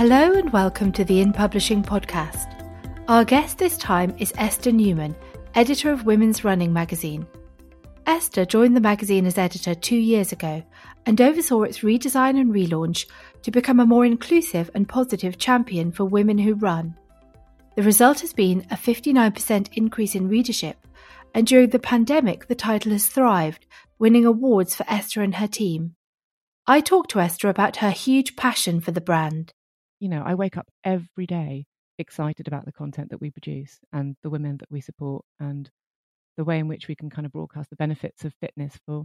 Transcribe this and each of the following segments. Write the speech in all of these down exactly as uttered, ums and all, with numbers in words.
Hello and welcome to the In Publishing podcast. Our guest this time is Esther Newman, editor of Women's Running magazine. Esther joined the magazine as editor two years ago and oversaw its redesign and relaunch to become a more inclusive and positive champion for women who run. The result has been a fifty-nine percent increase in readership, and during the pandemic the title has thrived, winning awards for Esther and her team. I talked to Esther about her huge passion for the brand. You know, I wake up every day excited about the content that we produce and the women that we support and the way in which we can kind of broadcast the benefits of fitness for,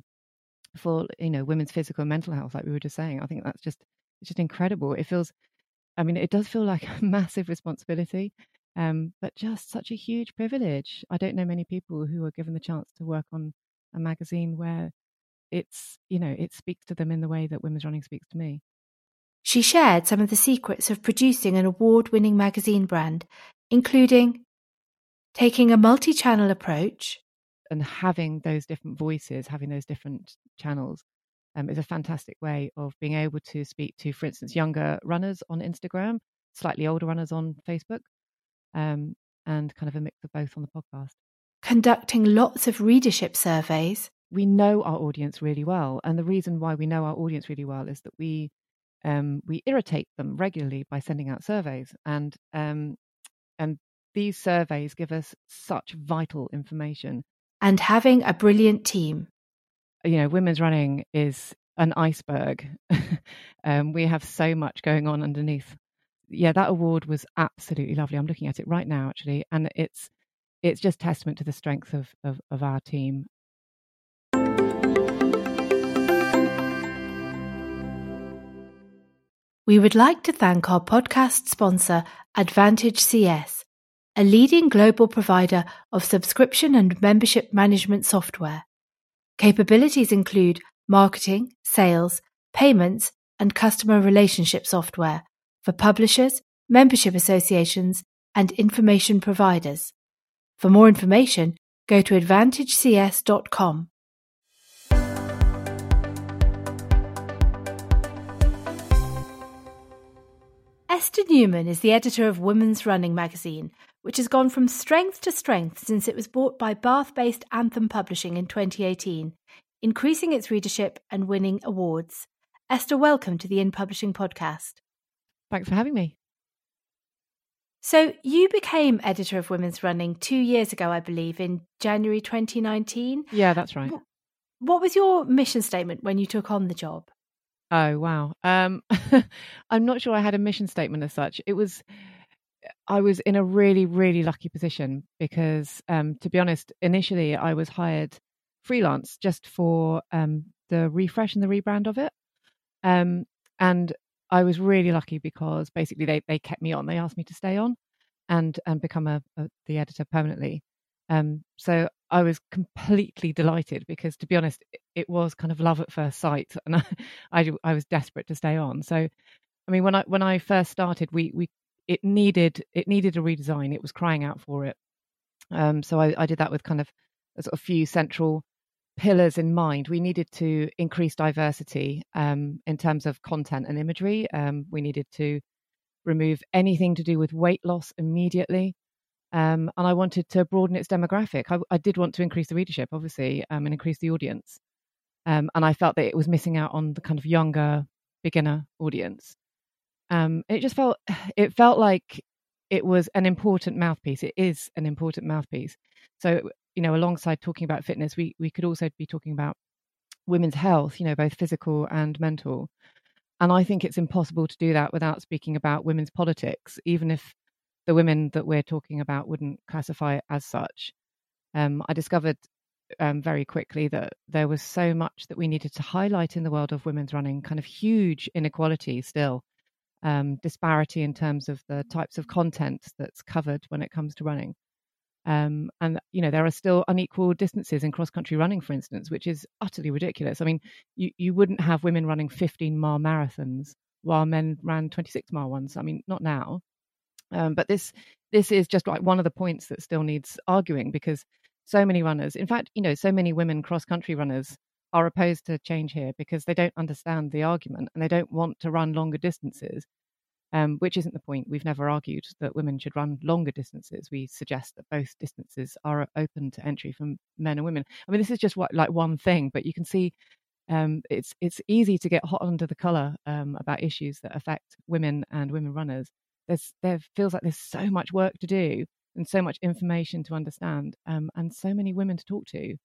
for you know, women's physical and mental health, like we were just saying. I think that's just, it's just incredible. It feels, I mean, it does feel like a massive responsibility, um, but just such a huge privilege. I don't know many people who are given the chance to work on a magazine where it's, you know, it speaks to them in the way that Women's Running speaks to me. She shared some of the secrets of producing an award-winning magazine brand, including taking a multi-channel approach. And having those different voices, having those different channels um, is a fantastic way of being able to speak to, for instance, younger runners on Instagram, slightly older runners on Facebook, um, and kind of a mix of both on the podcast. Conducting lots of readership surveys. We know our audience really well. And the reason why we know our audience really well is that we Um, we irritate them regularly by sending out surveys, and um, and these surveys give us such vital information. And having a brilliant team. You know, Women's Running is an iceberg. um, we have so much going on underneath. Yeah, that award was absolutely lovely. I'm looking at it right now, actually, and it's it's just testament to the strength of of, of our team. We would like to thank our podcast sponsor, Advantage C S, a leading global provider of subscription and membership management software. Capabilities include marketing, sales, payments, and customer relationship software for publishers, membership associations, and information providers. For more information, go to advantage c s dot com. Esther Newman is the editor of Women's Running magazine, which has gone from strength to strength since it was bought by Bath-based Anthem Publishing in twenty eighteen, increasing its readership and winning awards. Esther, welcome to the In Publishing podcast. Thanks for having me. So you became editor of Women's Running two years ago, I believe, in January twenty nineteen. Yeah, that's right. What was your mission statement when you took on the job? Oh, wow. Um, I'm not sure I had a mission statement as such. It was, I was in a really, really lucky position because, um, to be honest, initially I was hired freelance just for um, the refresh and the rebrand of it. Um, and I was really lucky because basically they, they kept me on. They asked me to stay on and, and become a, a, the editor permanently. Um, so I was completely delighted because, to be honest, it was kind of love at first sight, and I, I, I was desperate to stay on. So, I mean, when I when I first started, we we it needed it needed a redesign. It was crying out for it. Um, so I, I did that with kind of a sort of few central pillars in mind. We needed to increase diversity um, in terms of content and imagery. Um, we needed to remove anything to do with weight loss immediately. Um, and I wanted to broaden its demographic. I, I did want to increase the readership, obviously, um, and increase the audience. Um, and I felt that it was missing out on the kind of younger beginner audience. Um, it just felt it felt like it was an important mouthpiece. It is an important mouthpiece. So, you know, alongside talking about fitness, we we could also be talking about women's health, you know, both physical and mental. And I think it's impossible to do that without speaking about women's politics, even if the women that we're talking about wouldn't classify it as such. Um, I discovered um, very quickly that there was so much that we needed to highlight in the world of women's running, kind of huge inequality still, um, disparity in terms of the types of content that's covered when it comes to running. Um, and, you know, there are still unequal distances in cross-country running, for instance, which is utterly ridiculous. I mean, you, you wouldn't have women running fifteen-mile marathons while men ran twenty-six-mile ones. I mean, not now. Um, but this this is just like one of the points that still needs arguing, because so many runners, in fact, you know, so many women cross-country runners are opposed to change here because they don't understand the argument and they don't want to run longer distances. um, which isn't the point. We've never argued that women should run longer distances. We suggest that both distances are open to entry from men and women. I mean, this is just what, like one thing, but you can see um, it's it's easy to get hot under the collar um, about issues that affect women and women runners. There's, there feels like there's so much work to do and so much information to understand, um, and so many women to talk to.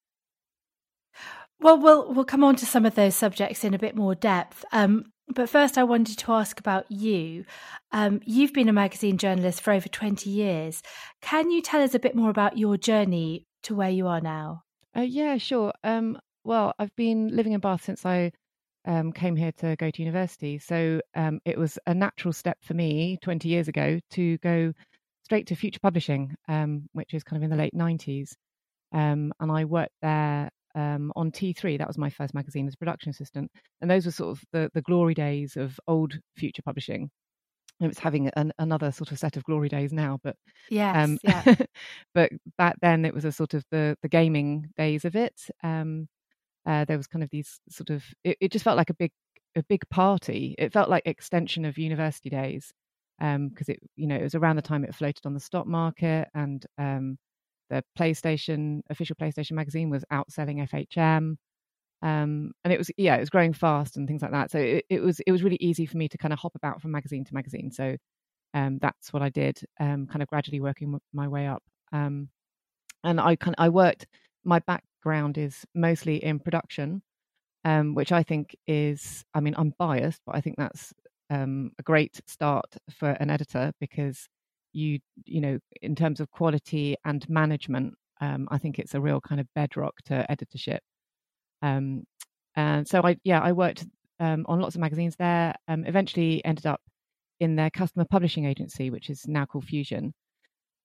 Well, we'll we'll come on to some of those subjects in a bit more depth. Um, but first, I wanted to ask about you. Um, you've been a magazine journalist for over twenty years. Can you tell us a bit more about your journey to where you are now? Uh, yeah, sure. Um, well, I've been living in Bath since I um, came here to go to university. So um, it was a natural step for me twenty years ago to go straight to Future Publishing, um, which is kind of in the late nineties. Um, and I worked there Um, on T three. That was my first magazine as a production assistant, and those were sort of the, the glory days of old Future Publishing. It's having an, another sort of set of glory days now, but yes, um, yeah, but back then it was a sort of the the gaming days of it. Um, uh, there was kind of these sort of it, it just felt like a big a big party. It felt like extension of university days, because um, it you know it was around the time it floated on the stock market, and um, the PlayStation Official PlayStation Magazine was outselling F H M, um, and it was yeah it was growing fast and things like that. So it, it was it was really easy for me to kind of hop about from magazine to magazine. So um, that's what I did, um, kind of gradually working my way up. Um, and I kind of, I worked. My background is mostly in production, um, which I think is I mean I'm biased, but I think that's um, a great start for an editor, because you you know in terms of quality and management, um I think it's a real kind of bedrock to editorship, um and so I yeah I worked um on lots of magazines there, um eventually ended up in their customer publishing agency, which is now called Fusion,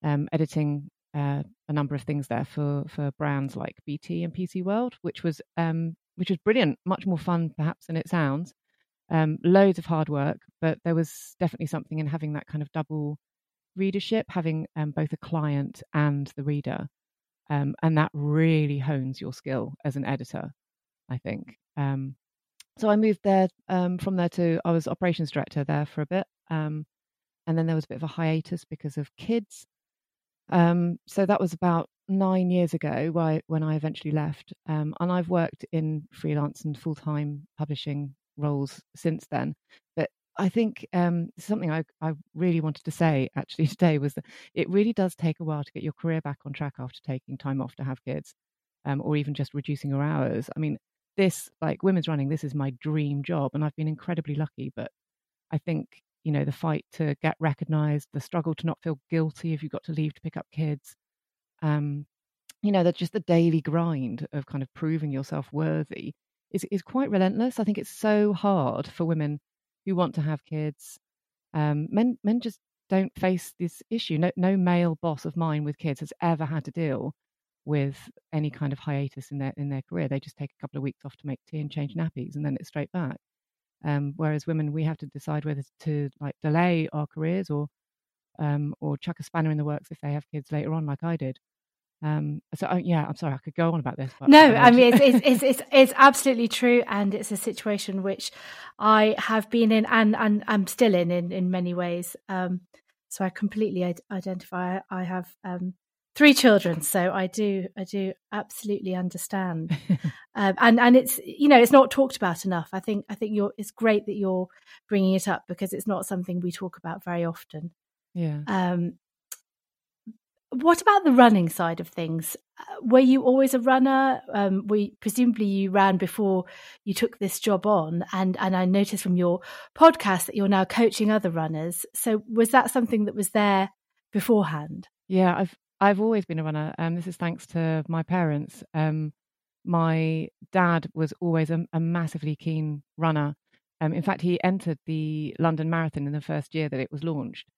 um editing uh, a number of things there for for brands like B T and P C World, which was um which was brilliant, much more fun perhaps than it sounds, um loads of hard work, but there was definitely something in having that kind of double readership, having um, both a client and the reader, um, and that really hones your skill as an editor, I think. Um, so I moved there um, from there to I was operations director there for a bit, um, and then there was a bit of a hiatus because of kids. Um, so that was about nine years ago why, when I eventually left, um, and I've worked in freelance and full-time publishing roles since then, but I think um, something I, I really wanted to say actually today was that it really does take a while to get your career back on track after taking time off to have kids, um, or even just reducing your hours. I mean, this, like women's running, this is my dream job, and I've been incredibly lucky. But I think, you know, the fight to get recognised, the struggle to not feel guilty if you've got to leave to pick up kids, um, you know, that just the daily grind of kind of proving yourself worthy is is quite relentless. I think it's so hard for women who want to have kids. Um, men men just don't face this issue. No, no male boss of mine with kids has ever had to deal with any kind of hiatus in their in their career. They just take a couple of weeks off to make tea and change nappies, and then it's straight back. Um, whereas women, we have to decide whether to like delay our careers or um, or chuck a spanner in the works if they have kids later on, like I did. Um, so I, yeah, I'm sorry, I could go on about this. But no, I mean it's it's, it's it's it's absolutely true, and it's a situation which I have been in and and I'm still in in, in many ways. Um, so I completely ad- identify. I have um, three children, so I do I do absolutely understand. um, and and it's you know it's not talked about enough. I think I think you're. It's great that you're bringing it up, because it's not something we talk about very often. Yeah. Um, What about the running side of things? Were you always a runner? Um, we presumably you ran before you took this job on, and and I noticed from your podcast that you're now coaching other runners. So was that something that was there beforehand? Yeah, I've I've always been a runner, and um, this is thanks to my parents. Um, my dad was always a, a massively keen runner. Um, in fact, he entered the London Marathon in the first year that it was launched.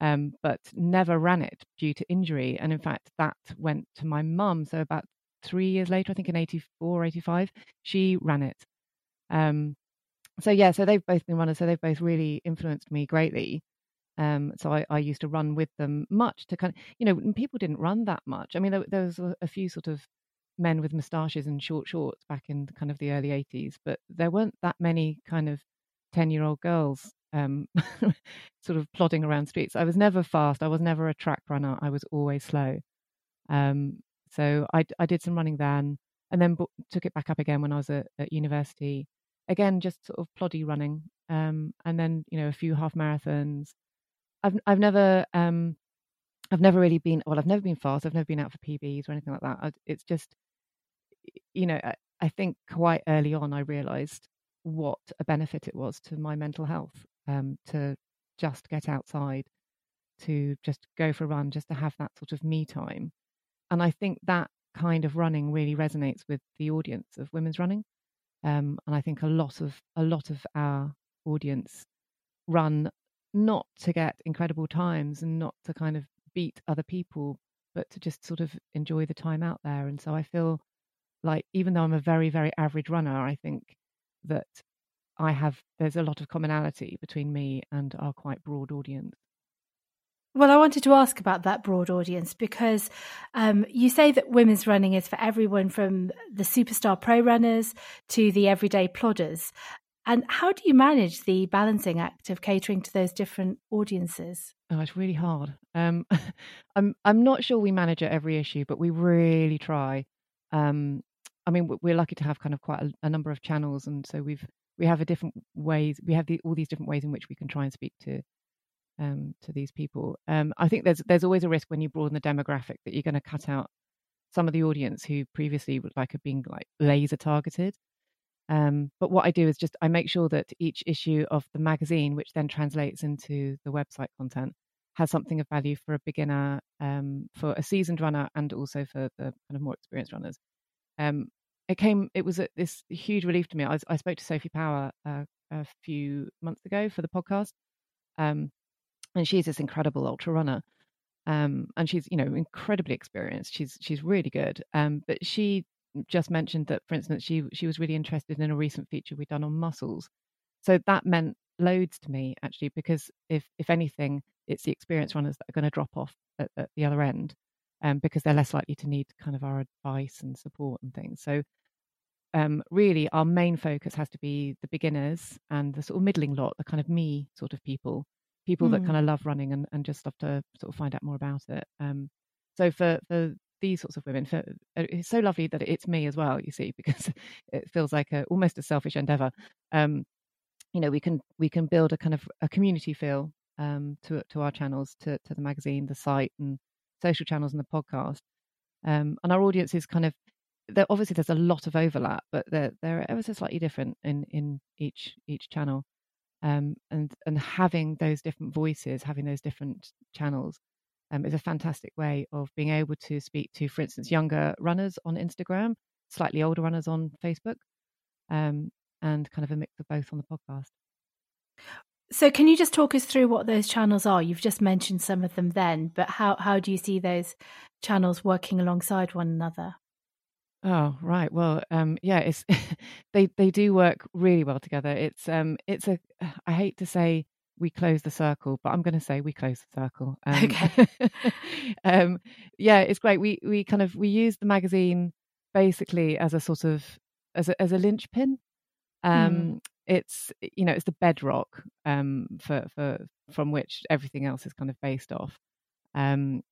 Um, but never ran it due to injury. And in fact, that went to my mum. So about three years later, I think in eighty-four, eighty-five, she ran it. Um, so yeah, so they've both been runners. So they've both really influenced me greatly. Um, so I, I used to run with them much to kind of, you know, people didn't run that much. I mean, there, there was a few sort of men with moustaches and short shorts back in the, kind of the early eighties, but there weren't that many kind of ten-year-old girls um, sort of plodding around streets. I was never fast. I was never a track runner. I was always slow. Um, so I, I did some running then, and then b- took it back up again when I was at, at university. Again, just sort of ploddy running, um, and then you know a few half marathons. I've I've never um, I've never really been well. I've never been fast. I've never been out for P Bs or anything like that. I, it's just you know I, I think quite early on I realised what a benefit it was to my mental health um, to just get outside, to just go for a run, just to have that sort of me time. And I think that kind of running really resonates with the audience of women's running. Um, and I think a lot of a lot of our audience run not to get incredible times and not to kind of beat other people, but to just sort of enjoy the time out there. And so I feel like even though I'm a very, very average runner, I think that I have there's a lot of commonality between me and our quite broad audience. Well, I wanted to ask about that broad audience because um, you say that women's running is for everyone from the superstar pro runners to the everyday plodders. And how do you manage the balancing act of catering to those different audiences? Oh, it's really hard. Um, I'm I'm not sure we manage at every issue, but we really try. Um, I mean, we're lucky to have kind of quite a, a number of channels. And so we've we have a different ways. We have the, all these different ways in which we can try and speak to Um, to these people. Um, I think there's there's always a risk when you broaden the demographic that you're going to cut out some of the audience who previously would like have been like laser targeted. Um, but what I do is just I make sure that each issue of the magazine, which then translates into the website content, has something of value for a beginner, um, for a seasoned runner, and also for the kind of more experienced runners. Um, it came it was a, this huge relief to me. I, I spoke to Sophie Power uh, a few months ago for the podcast. Um, And she's this incredible ultra runner, um, and she's you know incredibly experienced. She's she's really good. Um, but she just mentioned that, for instance, she she was really interested in a recent feature we'd done on muscles. So that meant loads to me actually, because if if anything, it's the experienced runners that are going to drop off at, at the other end, um, because they're less likely to need kind of our advice and support and things. So um, really, our main focus has to be the beginners and the sort of middling lot, the kind of me sort of people. people that kind of love running and, and just love to sort of find out more about it. Um, so for, for these sorts of women, for, it's so lovely that it's me as well, you see, because it feels like a, almost a selfish endeavour. Um, you know, we can we can build a kind of a community feel um, to to our channels, to, to the magazine, the site and social channels and the podcast. Um, and our audience is kind of, obviously there's a lot of overlap, but they're, they're ever so slightly different in, in each each channel. Um, and and having those different voices, having those different channels um, is a fantastic way of being able to speak to, for instance, younger runners on Instagram, slightly older runners on Facebook, um, and kind of a mix of both on the podcast. So can you just talk us through what those channels are? You've just mentioned some of them then, but how, how do you see those channels working alongside one another? Oh, right. Well, um, yeah, it's they, they do work really well together. It's um it's a I hate to say we close the circle, but I'm going to say we close the circle. Um, okay. um, yeah, it's great. We we kind of we use the magazine basically as a sort of as a, as a linchpin. Um, mm. It's you know it's the bedrock um for for from which everything else is kind of based off. Um,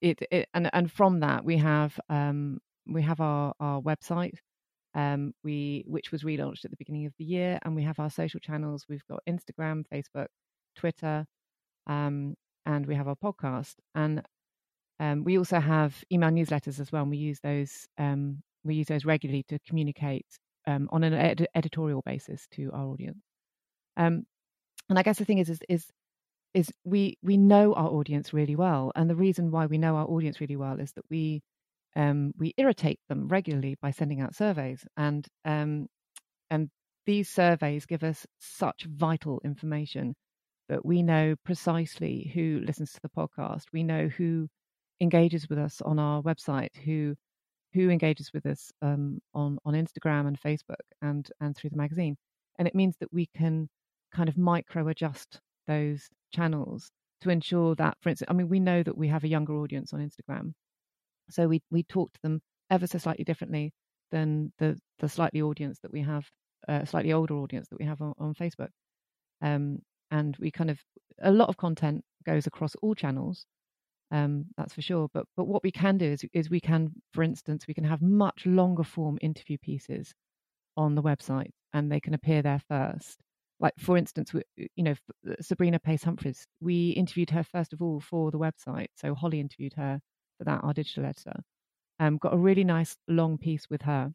it it and and from that we have um. We have our, our website, um, we which was relaunched at the beginning of the year, and we have our social channels. We've got Instagram, Facebook, Twitter, um, and we have our podcast. And um, we also have email newsletters as well. And we use those um, we use those regularly to communicate um, on an ed- editorial basis to our audience. Um, and I guess the thing is is is is we we know our audience really well, and the reason why we know our audience really well is that we. Um, we irritate them regularly by sending out surveys, and um, and these surveys give us such vital information that we know precisely who listens to the podcast. We know who engages with us on our website, who who engages with us um, on on Instagram and Facebook, and and through the magazine. And it means that we can kind of micro adjust those channels to ensure that, for instance, I mean, we know that we have a younger audience on Instagram. So we we talk to them ever so slightly differently than the the slightly audience that we have, uh, slightly older audience that we have on, on Facebook, um, and we kind of, a lot of content goes across all channels, um, that's for sure. But but what we can do is is we can, for instance, we can have much longer form interview pieces on the website, and they can appear there first. Like, for instance, we, you know, Sabrina Pace Humphreys, we interviewed her first of all for the website. So Holly interviewed her for that, our digital editor, um, got a really nice long piece with her.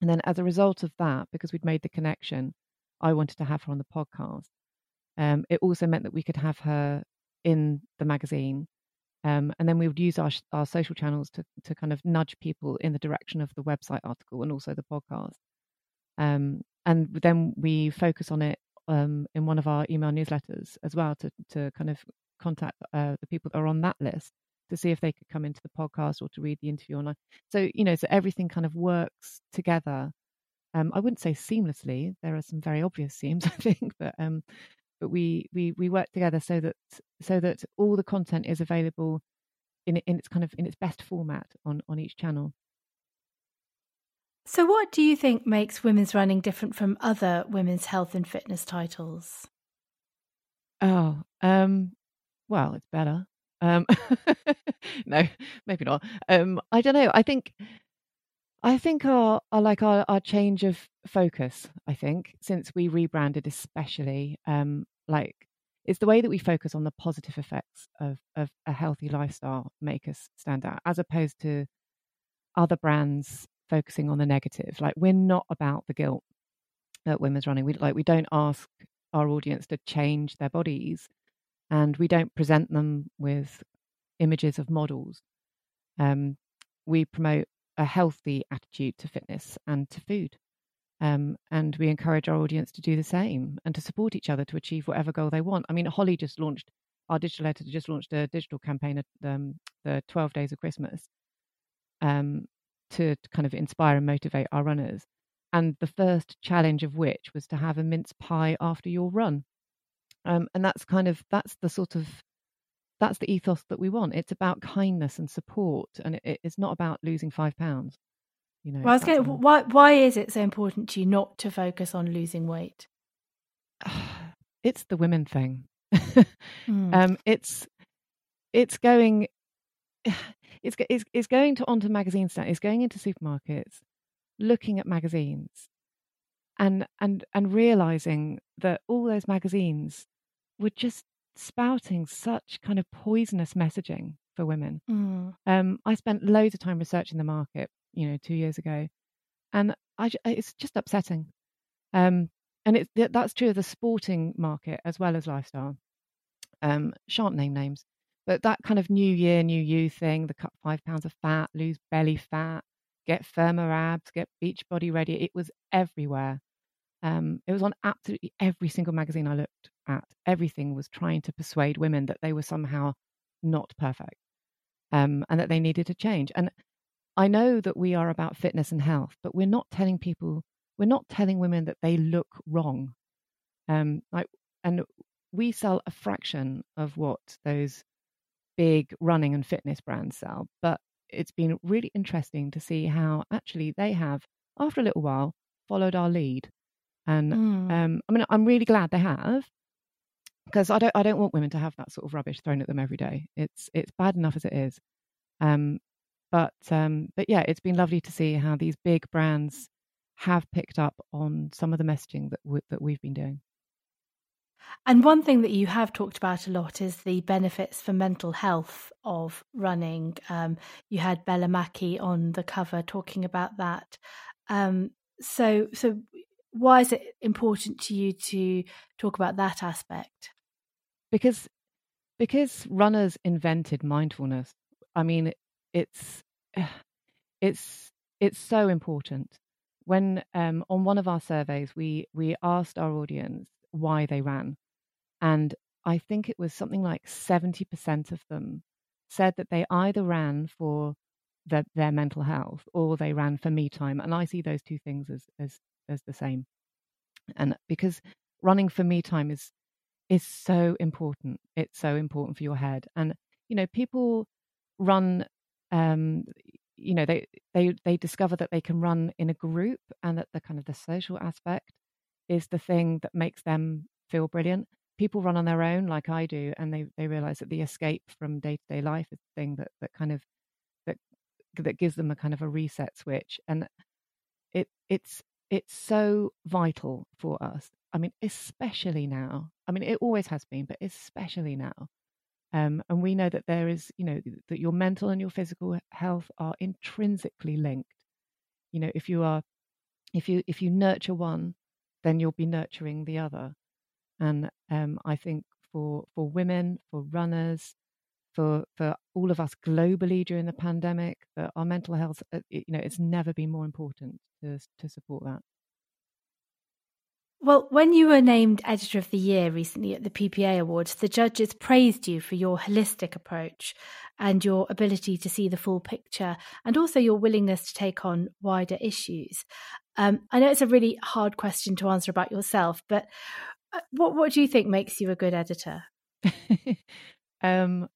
And then as a result of that, because we'd made the connection, I wanted to have her on the podcast. Um, it also meant that we could have her in the magazine. Um, and then we would use our our social channels to to kind of nudge people in the direction of the website article and also the podcast. Um, and then we focus on it um, in one of our email newsletters as well to to kind of contact uh, the people that are on that list to see if they could come into the podcast or to read the interview online. So, you know, so everything kind of works together. Um, I wouldn't say seamlessly. There are some very obvious seams, I think, but um, but we we we work together so that so that all the content is available in in its kind of in its best format on on each channel. So what do you think makes Women's Running different from other women's health and fitness titles? Oh, um, well, it's better. Um, no, maybe not. Um, I don't know. I think I think our, our like our, our change of focus, I think, since we rebranded especially, um, like it's the way that we focus on the positive effects of, of a healthy lifestyle make us stand out, as opposed to other brands focusing on the negative. Like, we're not about the guilt at Women's Running. We like we don't ask our audience to change their bodies, and we don't present them with images of models. Um, we promote a healthy attitude to fitness and to food, um, and we encourage our audience to do the same and to support each other to achieve whatever goal they want. I mean, Holly just launched our digital editor just launched a digital campaign at um, the twelve Days of Christmas. Um, to kind of inspire and motivate our runners. And the first challenge of which was to have a mince pie after your run. Um, and that's kind of, that's the sort of, that's the ethos that we want. It's about kindness and support. And it, it's not about losing five pounds. You know, well, I was going, why, why is it so important to you not to focus on losing weight? It's the women thing. mm. um, it's, it's going... It's, it's it's going to onto magazine stands. It's going into supermarkets, looking at magazines, and and and realizing that all those magazines were just spouting such kind of poisonous messaging for women. Mm. Um, I spent loads of time researching the market, you know, two years ago, and I it's just upsetting. Um, and it's that's true of the sporting market as well as lifestyle. Um, shan't name names. But that kind of new year, new you thing, the cut five pounds of fat, lose belly fat, get firmer abs, get beach body ready. It was everywhere. Um, it was on absolutely every single magazine I looked at. Everything was trying to persuade women that they were somehow not perfect, um, and that they needed to change. And I know that we are about fitness and health, but we're not telling people, we're not telling women that they look wrong. Um, like, and we sell a fraction of what those big running and fitness brands sell, but it's been really interesting to see how actually they have, after a little while, followed our lead. And mm. um, I mean, I'm really glad they have, because I don't, I don't want women to have that sort of rubbish thrown at them every day. It's, it's bad enough as it is. Um, but, um, but yeah, it's been lovely to see how these big brands have picked up on some of the messaging that w- that we've been doing. And one thing that you have talked about a lot is the benefits for mental health of running. Um, you had Bella Mackey on the cover talking about that. Um, so, so why is it important to you to talk about that aspect? Because, because runners invented mindfulness. I mean, it's it's it's so important. When um, on one of our surveys, we we asked our audience why they ran. And I think it was something like seventy percent of them said that they either ran for the, their mental health or they ran for me time. And I see those two things as as as the same. And because running for me time is is so important. It's so important for your head. And, you know, people run, um, you know, they they they discover that they can run in a group, and that the kind of the social aspect is the thing that makes them feel brilliant. people run on their own like I do, and they, they realize that the escape from day-to-day life is the thing that, that kind of, that, that gives them a kind of a reset switch. And it, it's, it's so vital for us. I mean, especially now, I mean, it always has been, but especially now. Um, and we know that there is, you know, that your mental and your physical health are intrinsically linked. You know, if you are, if you, if you nurture one, then you'll be nurturing the other. And um, I think for, for women, for runners, for, for all of us globally during the pandemic, that our mental health, you know, it's never been more important to, to support that. Well, when you were named Editor of the Year recently at the P P A Awards, the judges praised you for your holistic approach and your ability to see the full picture, and also your willingness to take on wider issues. Um, I know it's a really hard question to answer about yourself, but what what do you think makes you a good editor? um,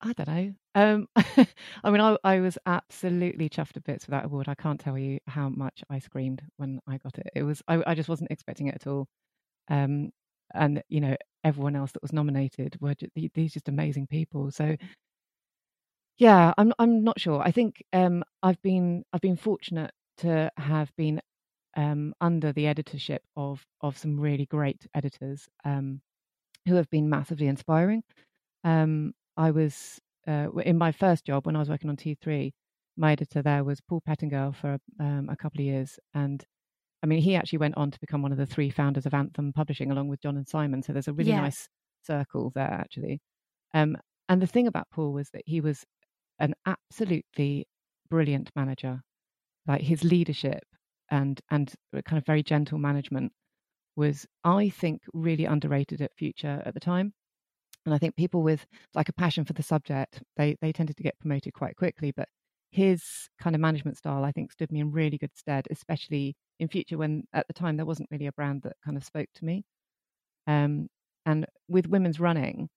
I don't know. Um, I mean, I, I was absolutely chuffed to bits with that award. I can't tell you how much I screamed when I got it. It was I, I just wasn't expecting it at all. Um, and you know, everyone else that was nominated were just, these just amazing people. So yeah, I'm I'm not sure. I think um, I've been I've been fortunate to have been um, under the editorship of of some really great editors um, who have been massively inspiring. Um, I was. Uh, in my first job, when I was working on T three, my editor there was Paul Pettinger for um, a couple of years. And I mean, he actually went on to become one of the three founders of Anthem Publishing, along with John and Simon. So there's a really yeah. nice circle there, actually. Um, and the thing about Paul was that he was an absolutely brilliant manager. Like his leadership and and kind of very gentle management was, I think, really underrated at Future at the time. And I think people with like a passion for the subject, they they tended to get promoted quite quickly. But his kind of management style, I think, stood me in really good stead, especially in Future, when at the time there wasn't really a brand that kind of spoke to me. Um, and with Women's Running,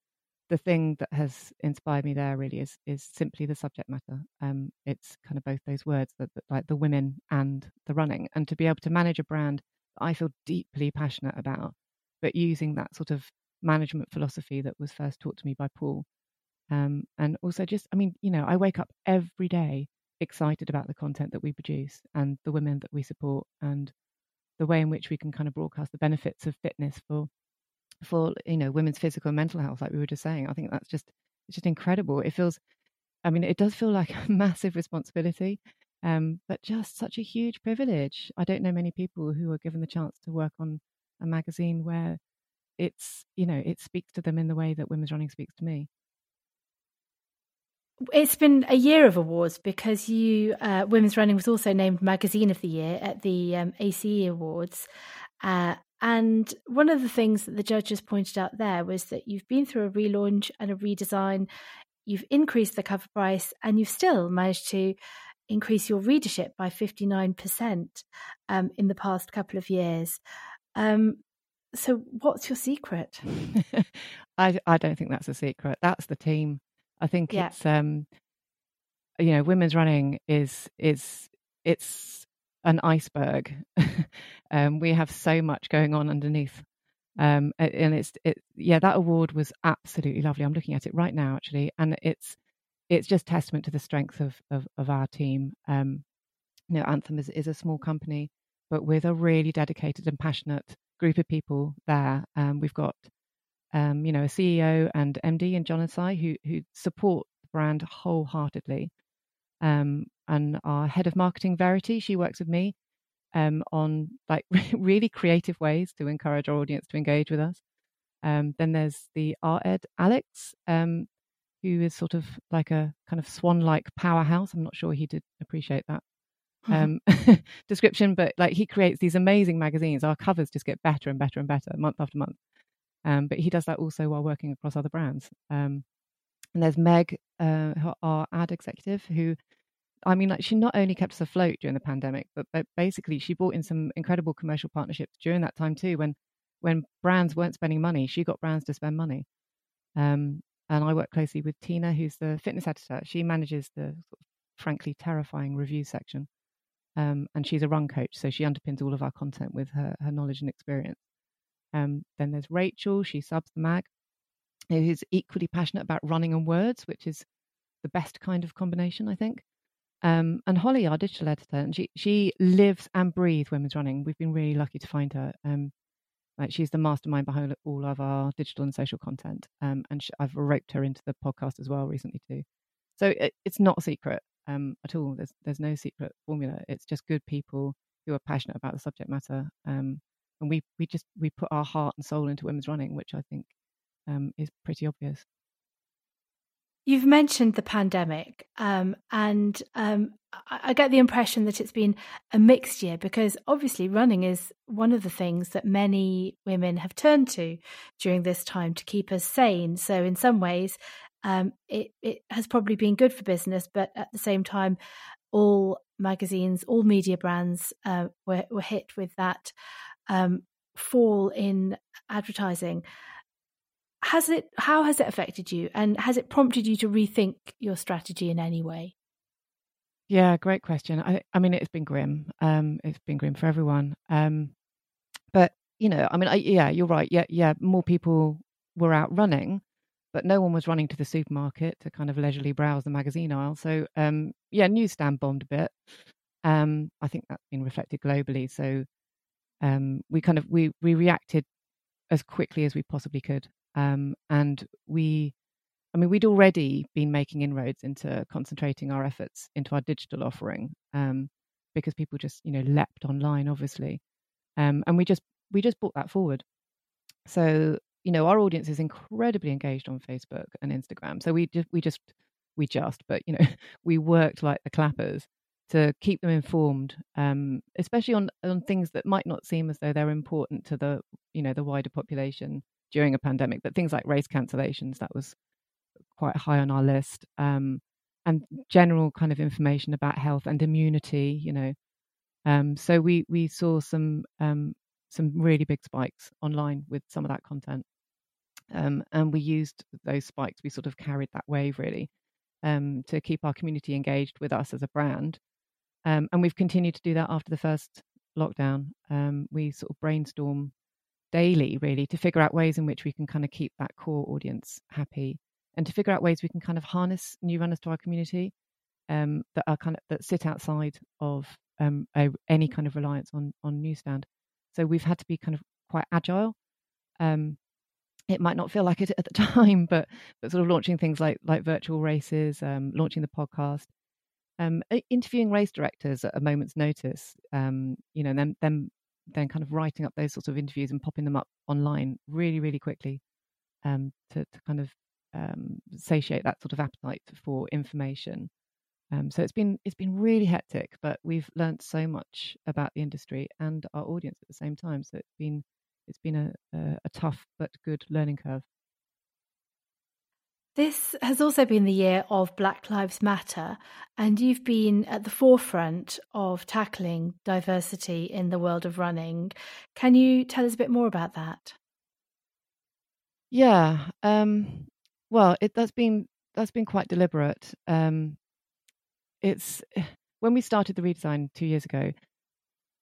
the thing that has inspired me there really is is simply the subject matter. Um, it's kind of both those words, that, that, like the women and the running, and to be able to manage a brand that I feel deeply passionate about, but using that sort of management philosophy that was first taught to me by Paul. Um, and also just, I mean, you know, I wake up every day excited about the content that we produce and the women that we support and the way in which we can kind of broadcast the benefits of fitness for, for, you know, women's physical and mental health, like we were just saying. I think that's just, it's just incredible. It feels, I mean, it does feel like a massive responsibility, um, but just such a huge privilege. I don't know many people who are given the chance to work on a magazine where it's, you know, it speaks to them in the way that Women's Running speaks to me. It's been a year of awards because you, uh, Women's Running was also named Magazine of the Year at the um, A C E Awards. Uh, and one of the things that the judges pointed out there was that you've been through a relaunch and a redesign, you've increased the cover price, and you've still managed to increase your readership by fifty-nine percent um, in the past couple of years. Um, So what's your secret? I, I don't think that's a secret. That's the team. I think yeah. it's, um, you know, Women's Running is, is it's an iceberg. um, we have so much going on underneath. Um, and it's, it, yeah, that award was absolutely lovely. I'm looking at it right now, actually. And it's, it's just testament to the strength of, of, of our team. Um, you know, Anthem is, is a small company, but with a really dedicated and passionate group of people there. Um, we've got, um, you know, a C E O and M D and John Asai who who support the brand wholeheartedly. Um, and our head of marketing, Verity, she works with me um, on like really creative ways to encourage our audience to engage with us. Um, then there's the art ed, Alex, um, who is sort of like a kind of swan-like powerhouse. I'm not sure he did appreciate that um description, but like he creates these amazing magazines. Our covers just get better and better and better month after month, um but he does that also while working across other brands. Um and there's Meg, uh our ad executive, who I mean, like, she not only kept us afloat during the pandemic, but, but basically she brought in some incredible commercial partnerships during that time too, when when brands weren't spending money. She got brands to spend money. Um and I work closely with Tina, who's the fitness editor. She manages the sort of, frankly terrifying review section. Um, and she's a run coach, so she underpins all of our content with her, her knowledge and experience. Um, then there's Rachel, she subs the mag, who's equally passionate about running and words, which is the best kind of combination, I think. Um, and Holly, our digital editor, and she, she lives and breathes women's running. We've been really lucky to find her. Um, like she's the mastermind behind all of our digital and social content. Um, and she, I've roped her into the podcast as well recently too. So it, it's not a secret um, at all. There's there's no secret formula. It's just good people who are passionate about the subject matter. Um, and we we just we put our heart and soul into women's running, which I think um, is pretty obvious. You've mentioned the pandemic, um, and um, I, I get the impression that it's been a mixed year, because obviously running is one of the things that many women have turned to during this time to keep us sane. So in some ways, um, it, it has probably been good for business, but at the same time, all magazines, all media brands uh, were, were hit with that um, fall in advertising. Has it? How has it affected you, and has it prompted you to rethink your strategy in any way? Yeah, great question. I, I mean, it's been grim. Um, it's been grim for everyone. Um, but you know, I mean, I, yeah, you're right. Yeah, yeah, more people were out running, but no one was running to the supermarket to kind of leisurely browse the magazine aisle. So um, yeah, newsstand bombed a bit. Um, I think that's been reflected globally. So um, we kind of we we reacted as quickly as we possibly could. Um, and we, I mean, we'd already been making inroads into concentrating our efforts into our digital offering, um, because people just, you know, leapt online, obviously. Um, and we just, we just brought that forward. So, you know, our audience is incredibly engaged on Facebook and Instagram. So we just, we just, we just, but, you know, we worked like the clappers to keep them informed, um, especially on, on things that might not seem as though they're important to the, you know, the wider population during a pandemic, but things like race cancellations, that was quite high on our list, um, and general kind of information about health and immunity, you know. Um, so we we saw some um, some really big spikes online with some of that content, um, and we used those spikes. We sort of carried that wave really um, to keep our community engaged with us as a brand, um, and we've continued to do that after the first lockdown. Um, we sort of brainstorm daily really to figure out ways in which we can kind of keep that core audience happy, and to figure out ways we can kind of harness new runners to our community, um, that are kind of that sit outside of um, a, any kind of reliance on on newsstand. So we've had to be kind of quite agile. Um, it might not feel like it at the time, but but sort of launching things like like virtual races, um, launching the podcast, um, interviewing race directors at a moment's notice, um, you know, them them. then kind of writing up those sorts of interviews and popping them up online really, really quickly, um, to, to kind of um, satiate that sort of appetite for information. Um, so it's been it's been really hectic, but we've learned so much about the industry and our audience at the same time. So it's been it's been a, a, a tough but good learning curve. This has also been the year of Black Lives Matter, and you've been at the forefront of tackling diversity in the world of running. Can you tell us a bit more about that? Yeah, um, well, it, that's been that's been quite deliberate. Um, it's when we started the redesign two years ago.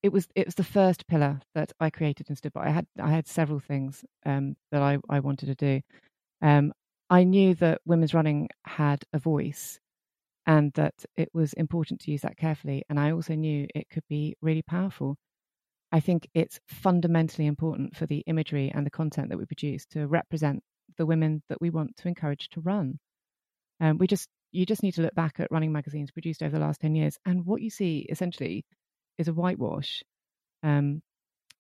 It was it was the first pillar that I created and stood by. I had I had several things um, that I, I wanted to do. Um, I knew that women's running had a voice and that it was important to use that carefully. And I also knew it could be really powerful. I think it's fundamentally important for the imagery and the content that we produce to represent the women that we want to encourage to run. Um, we just you just need to look back at running magazines produced over the last ten years. And what you see essentially is a whitewash. Um,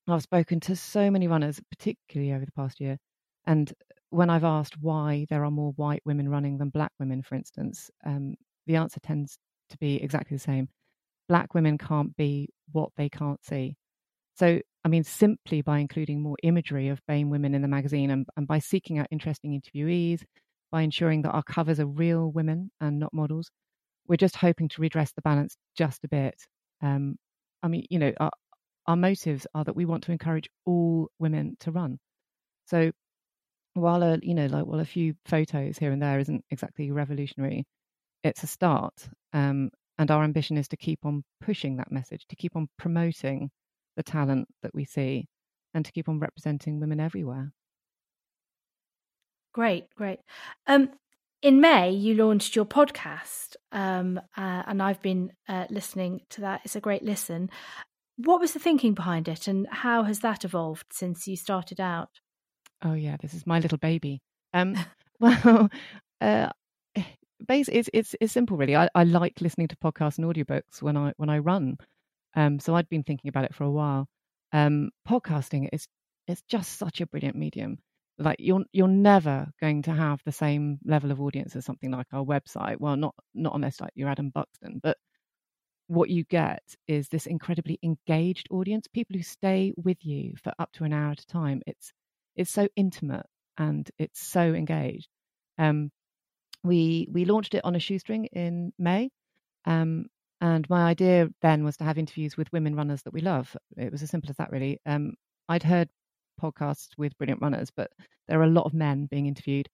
I've spoken to so many runners, particularly over the past year, and when I've asked why there are more white women running than black women, for instance, um, the answer tends to be exactly the same. Black women can't be what they can't see. So, I mean, simply by including more imagery of BAME women in the magazine, and, and by seeking out interesting interviewees, by ensuring that our covers are real women and not models, we're just hoping to redress the balance just a bit. Um, I mean, you know, our, our motives are that we want to encourage all women to run. So, while a you know like well a few photos here and there isn't exactly revolutionary, it's a start, um, and our ambition is to keep on pushing that message, to keep on promoting the talent that we see, and to keep on representing women everywhere. Great, great. Um, in May, you launched your podcast, um, uh, and I've been uh, listening to that. It's a great listen. What was the thinking behind it, and how has that evolved since you started out? Oh, yeah, this is my little baby. Um, well, uh, basically, it's, it's, it's simple, really. I, I like listening to podcasts and audiobooks when I when I run. Um, so I'd been thinking about it for a while. Um, podcasting is it's just such a brilliant medium. Like you're you're never going to have the same level of audience as something like our website. Well, not not unless like you're Adam Buxton, but what you get is this incredibly engaged audience, people who stay with you for up to an hour at a time. It's it's so intimate and it's so engaged. Um, we we launched it on a shoestring in May. Um, and my idea then was to have interviews with women runners that we love. It was as simple as that, really. Um, I'd heard podcasts with brilliant runners, but there are a lot of men being interviewed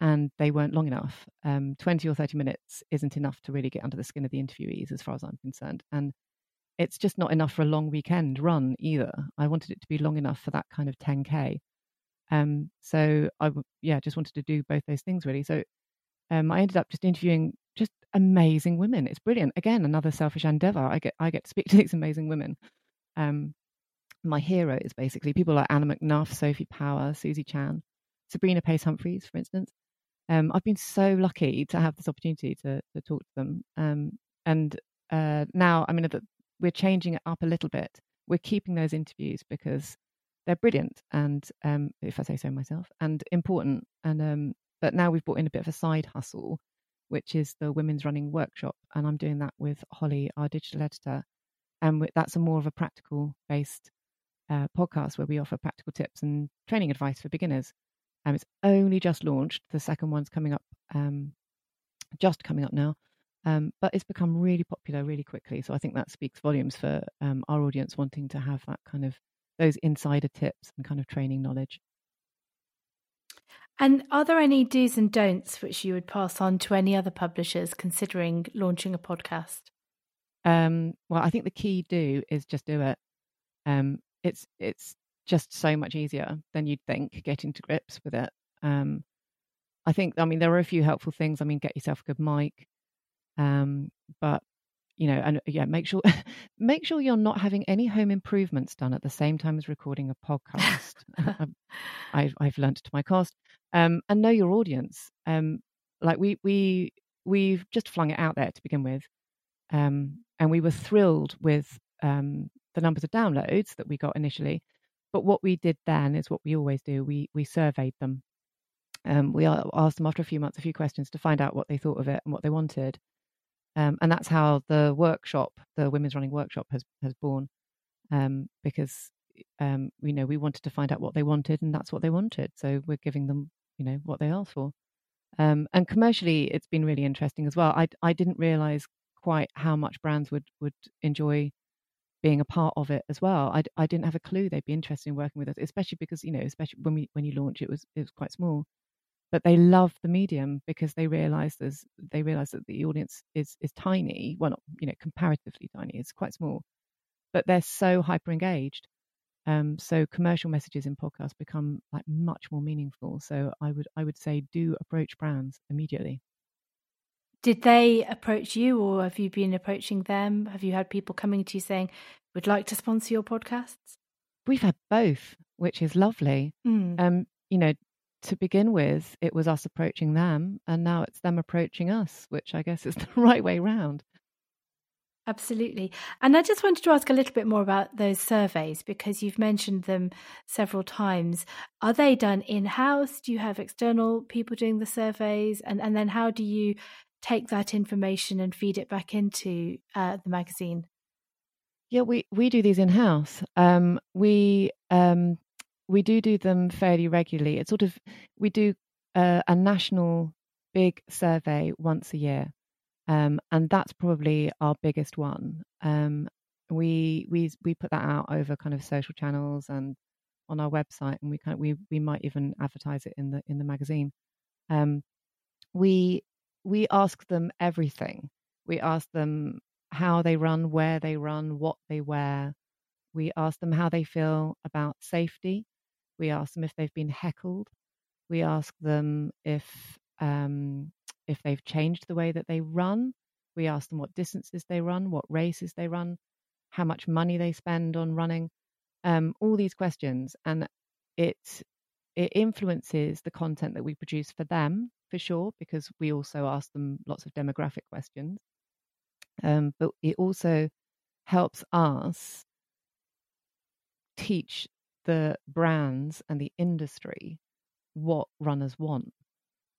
and they weren't long enough. um twenty or thirty minutes isn't enough to really get under the skin of the interviewees, as far as I'm concerned, and it's just not enough for a long weekend run either. I wanted it to be long enough for that kind of ten K. um so I yeah just wanted to do both those things, really. So um I ended up just interviewing just amazing women. It's brilliant. Again, another selfish endeavor. I get I get to speak to these amazing women. um My heroes, basically, people like Anna McNuff, Sophie Power, Susie Chan, Sabrina Pace Humphreys, for instance. Um, I've been so lucky to have this opportunity to, to talk to them. Um, and uh, now, I mean, we're changing it up a little bit. We're keeping those interviews because they're brilliant and, um, if I say so myself, and important. And um, but now we've brought in a bit of a side hustle, which is the Women's Running Workshop. And I'm doing that with Holly, our digital editor. And that's a more of a practical based Uh, podcast where we offer practical tips and training advice for beginners. Um, it's only just launched. The second one's coming up, um, just coming up now. Um, but it's become really popular really quickly. So I think that speaks volumes for um, our audience wanting to have that kind of those insider tips and kind of training knowledge. And are there any do's and don'ts which you would pass on to any other publishers considering launching a podcast? Um, well, I think the key do is just do it. Um, It's it's just so much easier than you'd think getting to grips with it. Um, I think, I mean, there are a few helpful things. I mean, get yourself a good mic. Um, but, you know, and yeah, make sure make sure you're not having any home improvements done at the same time as recording a podcast. I've, I've learned to my cost. Um, and know your audience. Um, like we, we, we've just flung it out there to begin with. Um, and we were thrilled with um the numbers of downloads that we got initially, but what we did then is what we always do. We we surveyed them. Um, we asked them after a few months a few questions to find out what they thought of it and what they wanted, um, and that's how the workshop, the Women's Running Workshop, has has born. Um, because um, you know we wanted to find out what they wanted, and that's what they wanted. So we're giving them, you know, what they asked for. Um, and commercially, it's been really interesting as well. I I didn't realise quite how much brands would would enjoy being a part of it as well. I, I didn't have a clue they'd be interested in working with us, especially because, you know, especially when we when you launch, it was it was quite small, but they love the medium because they realise there's they realise that the audience is is tiny. Well, not, you know, comparatively tiny. It's quite small, but they're so hyper engaged. Um, so commercial messages in podcasts become like much more meaningful. So I would I would say do approach brands immediately. Did they approach you, or have you been approaching them? Have you had people coming to you saying, would like to sponsor your podcasts? We've had both, which is lovely. Mm. Um, you know, to begin with, it was us approaching them, and now it's them approaching us, which I guess is the right way round. Absolutely. And I just wanted to ask a little bit more about those surveys, because you've mentioned them several times. Are they done in-house? Do you have external people doing the surveys? And, and then how do you take that information and feed it back into uh, the magazine? Yeah, we, we do these in-house. Um, we um, we do do them fairly regularly. It's sort of, we do uh, a national big survey once a year, um, and that's probably our biggest one. Um, we we we put that out over kind of social channels and on our website, and we kind of, we we might even advertise it in the in the magazine. Um, we We ask them everything. We ask them how they run, where they run, what they wear, We ask them how they feel about safety. We ask them if they've been heckled. We ask them if um, if they've changed the way that they run. We ask them what distances they run, what races they run, how much money they spend on running, um, all these questions. And it it influences the content that we produce for them, for sure, because we also ask them lots of demographic questions. Um, but it also helps us teach the brands and the industry what runners want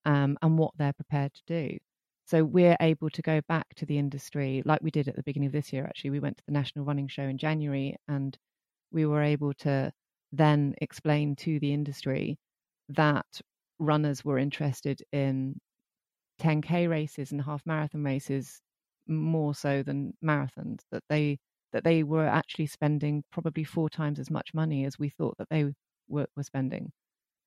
um, and what they're prepared to do. So we're able to go back to the industry like we did at the beginning of this year. Actually, we went to the National Running Show in January, and we were able to then explain to the industry that runners were interested in ten K races and half marathon races more so than marathons, that they that they were actually spending probably four times as much money as we thought that they were, were spending.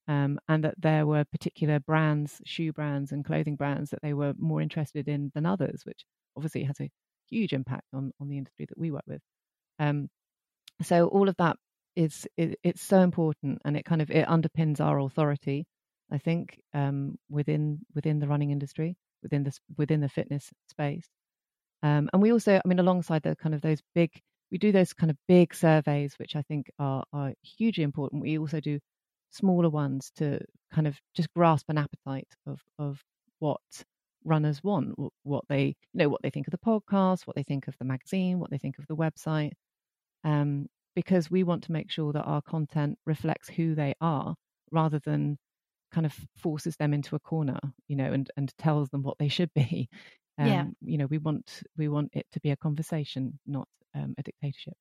Um, and that there were particular brands, shoe brands and clothing brands that they were more interested in than others, which obviously has a huge impact on, on the industry that we work with. Um, so all of that is, it, it's so important, and it kind of, it underpins our authority, I think, um, within within the running industry, within the, within the fitness space. Um, and we also, I mean, alongside the kind of those big, we do those kind of big surveys, which I think are, are hugely important. We also do smaller ones to kind of just grasp an appetite of of what runners want, what they, you know, what they think of the podcast, what they think of the magazine, what they think of the website, um, because we want to make sure that our content reflects who they are rather than kind of forces them into a corner, you know, and and tells them what they should be. Um, yeah. You know, we want we want it to be a conversation, not um, a dictatorship.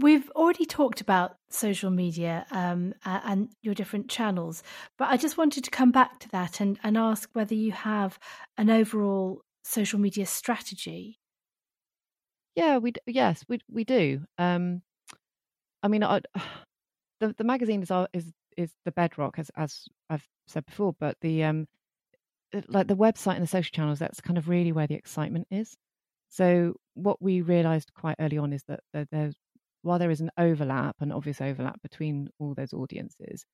We've already talked about social media um, and your different channels, but I just wanted to come back to that and, and ask whether you have an overall social media strategy. Yeah, we yes we we do. Um, I mean, I, the the magazine is our, is is the bedrock, as as I've said before, but the um like the website and the social channels, that's kind of really where the excitement is. So what we realised quite early on is that there's while there is an overlap, an obvious overlap between all those audiences,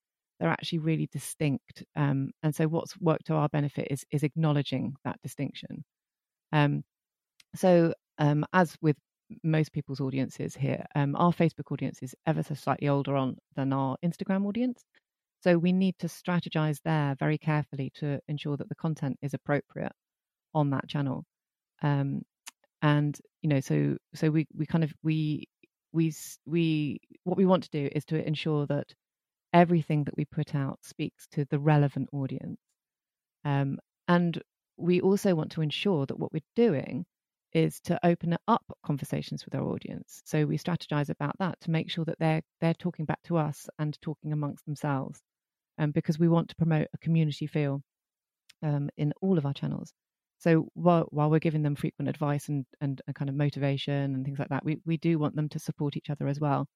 they're actually really distinct. Um, and so what's worked to our benefit is is acknowledging that distinction. Um, so um, as with most people's audiences here, um, our Facebook audience is ever so slightly older on than our Instagram audience. So we need to strategize there very carefully to ensure that the content is appropriate on that channel. Um, and, you know, so so we we kind of, we... We we what we want to do is to ensure that everything that we put out speaks to the relevant audience, um, and we also want to ensure that what we're doing is to open up conversations with our audience. So we strategize about that to make sure that they're they're talking back to us and talking amongst themselves, um, because we want to promote a community feel um, in all of our channels. So while while we're giving them frequent advice and, and and kind of motivation and things like that, we we do want them to support each other as well.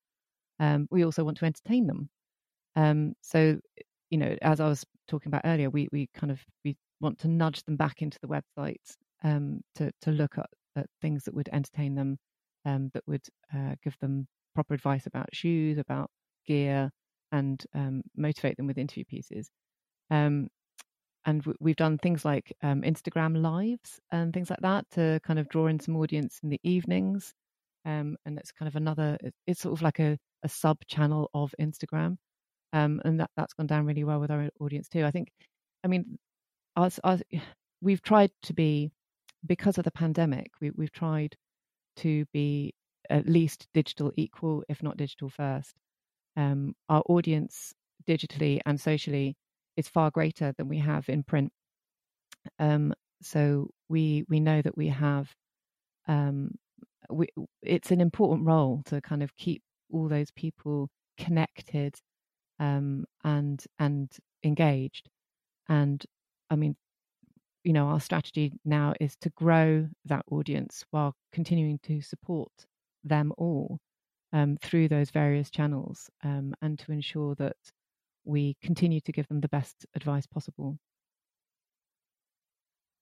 Um, we also want to entertain them. Um, so, you know, as I was talking about earlier, we we kind of we want to nudge them back into the website um, to to look at, at things that would entertain them, um, that would uh, give them proper advice about shoes, about gear, and um, motivate them with interview pieces. Um, And we've done things like um, Instagram lives and things like that to kind of draw in some audience in the evenings. Um, and it's kind of another, it's sort of like a, a sub channel of Instagram. Um, and that, that's gone down really well with our audience too. I think, I mean, us, us, we've tried to be, because of the pandemic, we, we've tried to be at least digital equal, if not digital first. Um, our audience digitally and socially is far greater than we have in print. Um, so we we know that we have, um, we, it's an important role to kind of keep all those people connected um, and and engaged. And I mean, you know, our strategy now is to grow that audience while continuing to support them all um, through those various channels um, and to ensure that we continue to give them the best advice possible.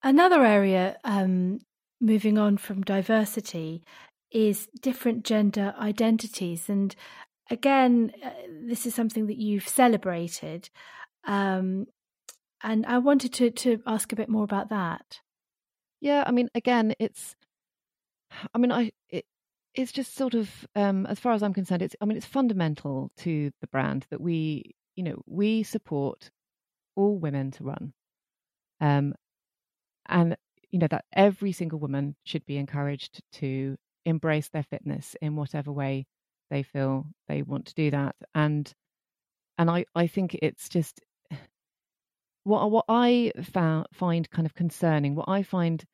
Another area, um, moving on from diversity, is different gender identities. And again, uh, this is something that you've celebrated. Um, and I wanted to, to ask a bit more about that. Yeah, I mean, again, it's, I mean, I, it, it's just sort of, um, as far as I'm concerned, it's, I mean, it's fundamental to the brand that we, you know, we support all women to run. Um, and, you know, that every single woman should be encouraged to embrace their fitness in whatever way they feel they want to do that. And, and I, I think it's just what, what I found, find kind of concerning, what I find,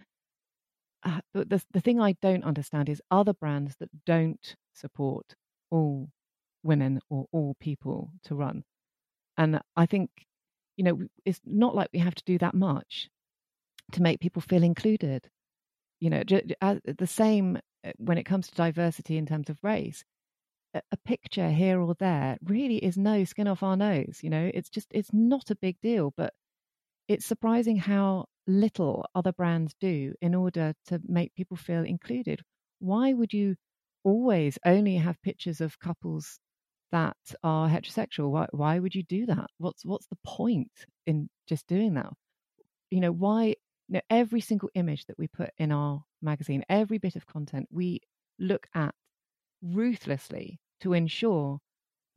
uh, the, the thing I don't understand is other brands that don't support all women or all people to run. And I think, you know, it's not like we have to do that much to make people feel included. You know, the same when it comes to diversity in terms of race, a picture here or there really is no skin off our nose. You know, it's just, it's not a big deal, but it's surprising how little other brands do in order to make people feel included. Why would you always only have pictures of couples that are heterosexual? Why, why would you do that? What's what's the point in just doing that? You know, why, you know, every single image that we put in our magazine, every bit of content, we look at ruthlessly to ensure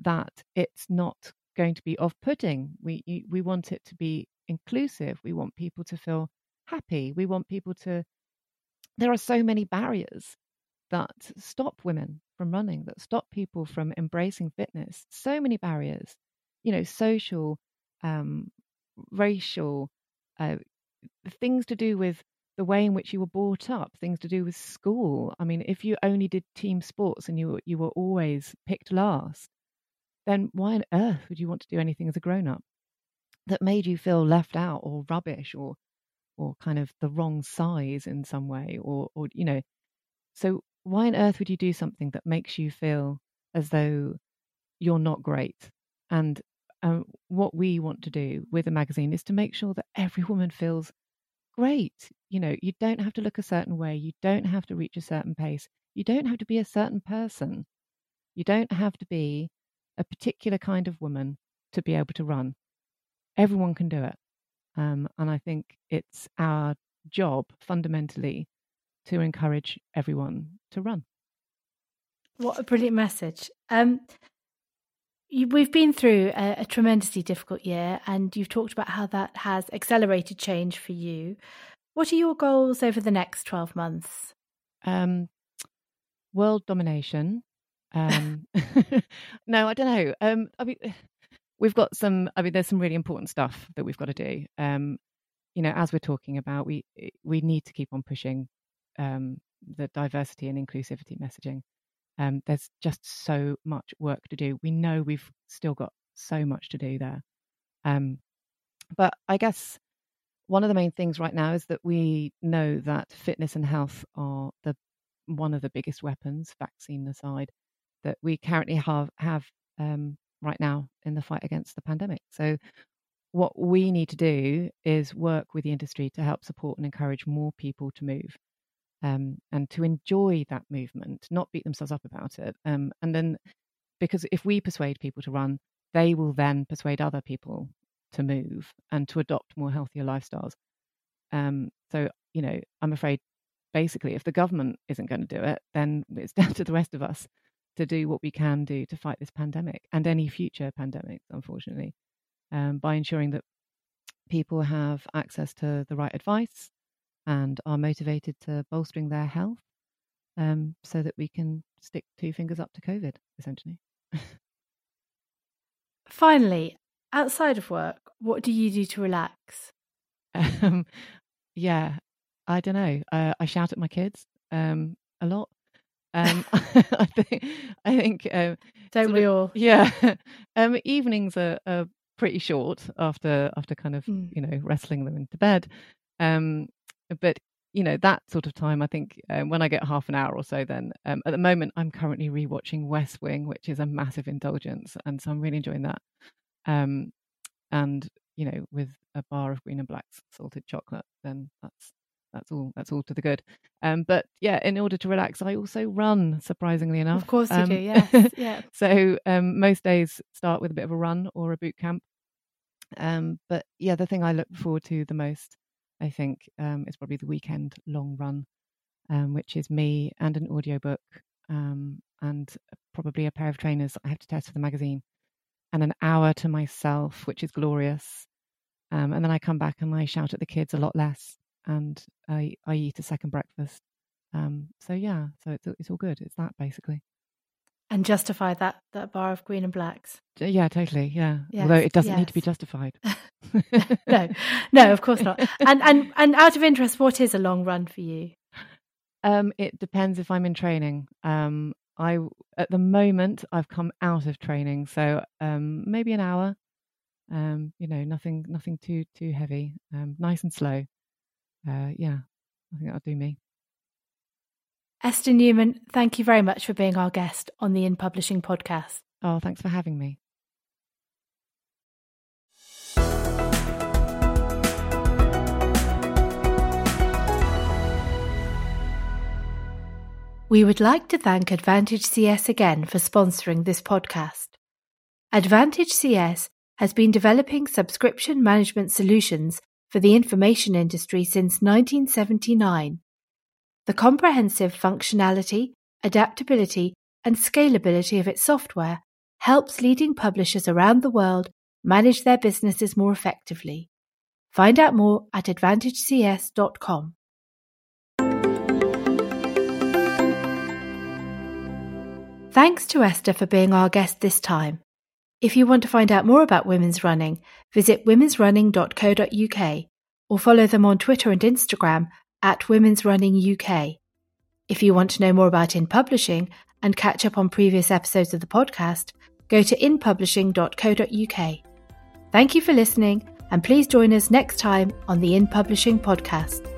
that it's not going to be off-putting. We we want it to be inclusive. We want people to feel happy. We want people to... There are so many barriers that stop women from running, that stop people from embracing fitness. So many barriers, you know, social, um, racial, uh, things to do with the way in which you were brought up, things to do with school. I mean, if you only did team sports and you were, you were always picked last, then why on earth would you want to do anything as a grown-up that made you feel left out or rubbish or or kind of the wrong size in some way, or or you know? So why on earth would you do something that makes you feel as though you're not great? And um, what we want to do with the magazine is to make sure that every woman feels great. You know, you don't have to look a certain way. You don't have to reach a certain pace. You don't have to be a certain person. You don't have to be a particular kind of woman to be able to run. Everyone can do it. Um, and I think it's our job fundamentally to encourage everyone to run. What a brilliant message. Um, you, we've been through a, a tremendously difficult year, and you've talked about how that has accelerated change for you. What are your goals over the next twelve months? Um, world domination. Um, no, I don't know. Um, I mean, we've got some, I mean, there's some really important stuff that we've got to do. Um, you know, as we're talking about, we we need to keep on pushing Um, the diversity and inclusivity messaging. Um, there's just so much work to do. We know we've still got so much to do there. Um, but I guess one of the main things right now is that we know that fitness and health are the one of the biggest weapons, vaccine aside, that we currently have, have um, right now in the fight against the pandemic. So what we need to do is work with the industry to help support and encourage more people to move. Um, and to enjoy that movement, not beat themselves up about it. Um, and then, because if we persuade people to run, they will then persuade other people to move and to adopt more healthier lifestyles. Um, so, you know, I'm afraid, basically, if the government isn't going to do it, then it's down to the rest of us to do what we can do to fight this pandemic and any future pandemics, unfortunately, um, by ensuring that people have access to the right advice and are motivated to bolstering their health, um, so that we can stick two fingers up to COVID, essentially. Finally, outside of work, what do you do to relax? Um, yeah, I don't know. Uh, I shout at my kids um, a lot. Um, I think. I think. Um, don't we of, all? Yeah. Um, evenings are, are pretty short after after kind of mm. you know, wrestling them into bed. Um, But, you know, that sort of time, I think uh, when I get half an hour or so, then um, at the moment, I'm currently rewatching West Wing, which is a massive indulgence. And so I'm really enjoying that. Um, and, you know, with a bar of Green and Black's salted chocolate, then that's that's all that's all to the good. Um, but yeah, in order to relax, I also run, surprisingly enough. Of course you um, do, yes. Yeah. So um, most days start with a bit of a run or a boot camp. Um, but yeah, the thing I look forward to the most, I think, um, is probably the weekend long run, um, which is me and an audiobook um, and probably a pair of trainers I have to test for the magazine, and an hour to myself, which is glorious. Um, and then I come back and I shout at the kids a lot less, and I, I eat a second breakfast. Um, so yeah, so it's it's all good. It's that basically. And justify that that bar of Green and Black's. Yeah, totally. Yeah, yes, although it doesn't yes. need to be justified. no, no, of course not. And and and out of interest, what is a long run for you? Um, it depends if I'm in training. Um, I at the moment I've come out of training, so um, maybe an hour. Um, you know, nothing, nothing too too heavy. Um, nice and slow. Uh, yeah, I think that'll do me. Esther Newman, thank you very much for being our guest on the In Publishing podcast. Oh, thanks for having me. We would like to thank Advantage C S again for sponsoring this podcast. Advantage C S has been developing subscription management solutions for the information industry since nineteen seventy-nine. The comprehensive functionality, adaptability, and scalability of its software helps leading publishers around the world manage their businesses more effectively. Find out more at advantage c s dot com. Thanks to Esther for being our guest this time. If you want to find out more about Women's Running, visit womens running dot co dot u k or follow them on Twitter and Instagram at Women's Running U K. If you want to know more about In Publishing and catch up on previous episodes of the podcast, go to in publishing dot co dot u k. Thank you for listening, and please join us next time on the In Publishing podcast.